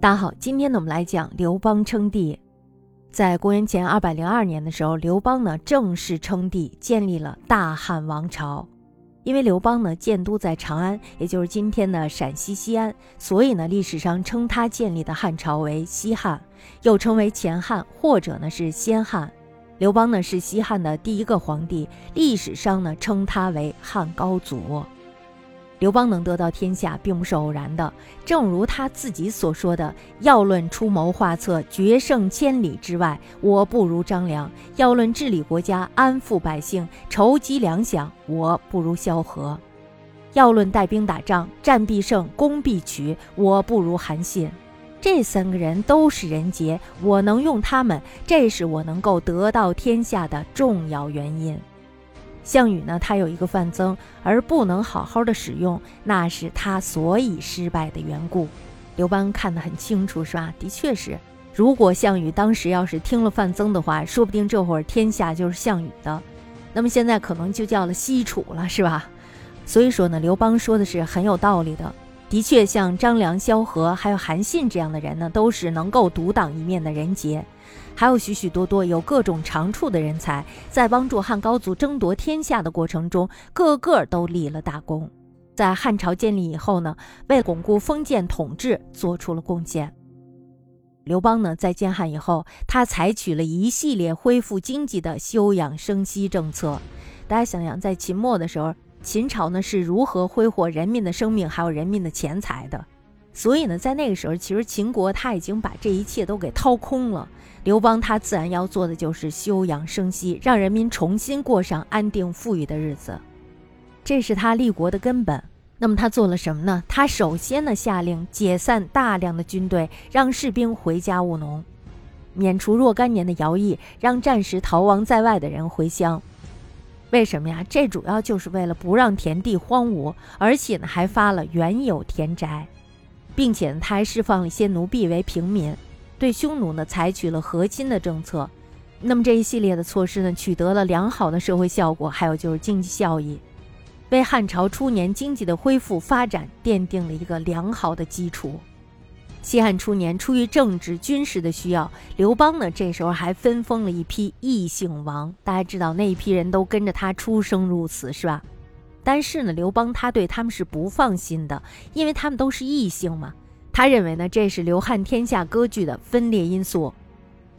大家好，今天呢我们来讲刘邦称帝。在公元前202年的时候，刘邦呢正式称帝，建立了大汉王朝。因为刘邦呢建都在长安，也就是今天的陕西西安，所以呢历史上称他建立的汉朝为西汉，又称为前汉或者呢是先汉。刘邦呢是西汉的第一个皇帝，历史上呢称他为汉高祖。刘邦能得到天下并不是偶然的，正如他自己所说的，要论出谋划策，决胜千里之外，我不如张良；要论治理国家，安抚百姓，筹集粮饷，我不如萧何；要论带兵打仗，战必胜，攻必取，我不如韩信。这三个人都是人杰，我能用他们，这是我能够得到天下的重要原因。项羽呢，他有一个范增，而不能好好的使用，那是他所以失败的缘故。刘邦看得很清楚，是吧？的确是，如果项羽当时要是听了范增的话，说不定这会儿天下就是项羽的，那么现在可能就叫了西楚了，是吧？所以说呢，刘邦说的是很有道理的。的确，像张良、萧何还有韩信这样的人呢，都是能够独当一面的人杰，还有许许多多有各种长处的人才，在帮助汉高祖争夺天下的过程中，个个都立了大功。在汉朝建立以后呢，为巩固封建统治做出了贡献。刘邦呢，在建汉以后，他采取了一系列恢复经济的休养生息政策。大家想想，在秦末的时候，秦朝呢是如何挥霍人民的生命还有人民的钱财的，所以呢在那个时候其实秦国他已经把这一切都给掏空了。刘邦他自然要做的就是休养生息，让人民重新过上安定富裕的日子，这是他立国的根本。那么他做了什么呢？他首先呢下令解散大量的军队，让士兵回家务农，免除若干年的徭役，让战时逃亡在外的人回乡。为什么呀？这主要就是为了不让田地荒芜，而且呢还发了原有田宅，并且他还释放了一些奴婢为平民，对匈奴呢采取了和亲的政策。那么这一系列的措施呢取得了良好的社会效果，还有就是经济效益，为汉朝初年经济的恢复发展奠定了一个良好的基础。西汉初年，出于政治军事的需要，刘邦呢这时候还分封了一批异姓王。大家知道那一批人都跟着他出生入死，是吧？但是呢刘邦他对他们是不放心的，因为他们都是异姓嘛，他认为呢这是刘汉天下割据的分裂因素。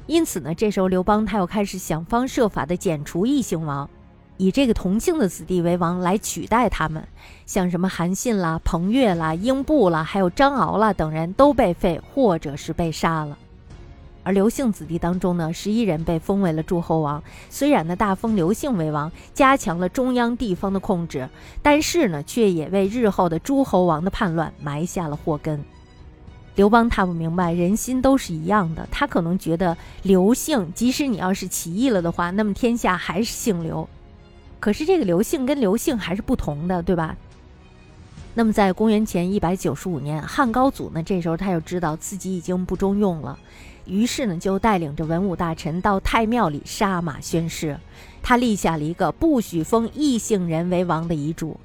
因此呢这时候刘邦他又开始想方设法的剪除异姓王，以这个同姓的子弟为王来取代他们，像什么韩信啦、彭越啦、英布啦，还有张敖啦等人都被废或者是被杀了。而刘姓子弟当中呢，11人被封为了诸侯王。虽然呢大封刘姓为王，加强了中央地方的控制，但是呢却也为日后的诸侯王的叛乱埋下了祸根。刘邦他不明白人心都是一样的，他可能觉得刘姓即使你要是起义了的话，那么天下还是姓刘，可是这个刘姓跟刘姓还是不同的，对吧？那么在公元前195年，汉高祖呢这时候他就知道自己已经不中用了，于是呢就带领着文武大臣到太庙里杀马宣誓，他立下了一个不许封异姓人为王的遗嘱。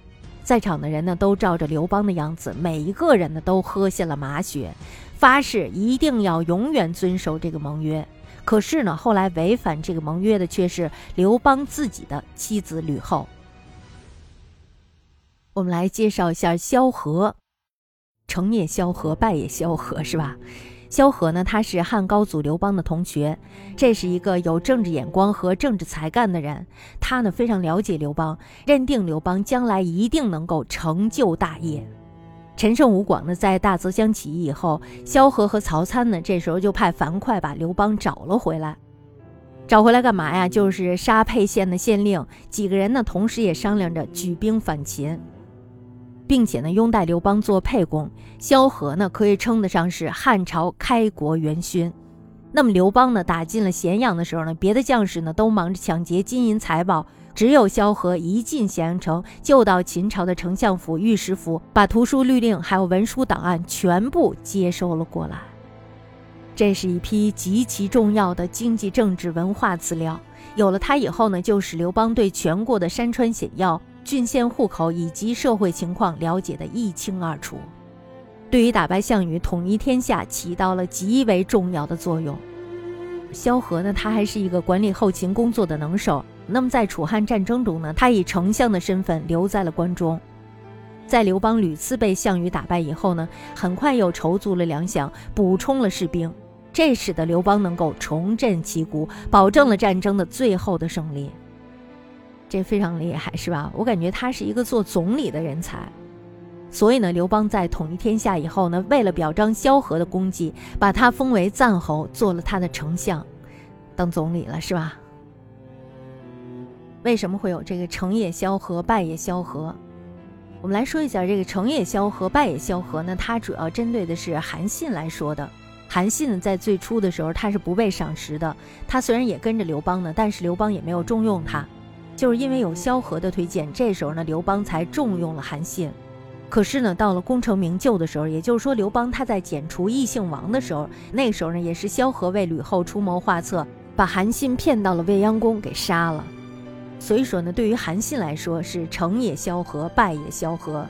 在场的人呢都照着刘邦的样子，每一个人呢都喝下了马血，发誓一定要永远遵守这个盟约。可是呢后来违反这个盟约的却是刘邦自己的妻子吕后。我们来介绍一下萧何，成也萧何，败也萧何，是吧？萧何呢他是汉高祖刘邦的同学，这是一个有政治眼光和政治才干的人，他呢非常了解刘邦，认定刘邦将来一定能够成就大业。陈胜吴广呢，在大泽乡起义以后，萧何和曹参呢，这时候就派樊哙把刘邦找了回来。找回来干嘛呀？就是杀沛县的县令。几个人呢，同时也商量着举兵反秦，并且呢，拥戴刘邦做沛公。萧何呢，可以称得上是汉朝开国元勋。那么刘邦呢，打进了咸阳的时候呢，别的将士呢，都忙着抢劫金银财宝。只有萧何一进咸阳城，就到秦朝的丞相府、御史府，把图书、律令还有文书档案全部接收了过来。这是一批极其重要的经济、政治、文化资料。有了它以后呢，就使刘邦对全国的山川险要、郡县户口以及社会情况了解得一清二楚。对于打败项羽统一天下起到了极为重要的作用。萧何呢，他还是一个管理后勤工作的能手，那么在楚汉战争中呢，他以丞相的身份留在了关中。在刘邦屡次被项羽打败以后呢，很快又筹足了粮饷，补充了士兵，这使得刘邦能够重振旗鼓，保证了战争的最后的胜利。这非常厉害，是吧？我感觉他是一个做总理的人才。所以呢，刘邦在统一天下以后呢，为了表彰萧何的功绩，把他封为赞侯，做了他的丞相，当总理了，是吧？为什么会有这个成也萧何，败也萧何？我们来说一下这个成也萧何，败也萧何呢，它主要针对的是韩信来说的。韩信在最初的时候他是不被赏识的，他虽然也跟着刘邦呢，但是刘邦也没有重用他，就是因为有萧何的推荐，这时候呢，刘邦才重用了韩信。可是呢，到了功成名就的时候，也就是说刘邦他在剪除异姓王的时候，那个时候呢，也是萧何为吕后出谋划策，把韩信骗到了未央宫给杀了。所以说呢，对于韩信来说是成也萧何，败也萧何。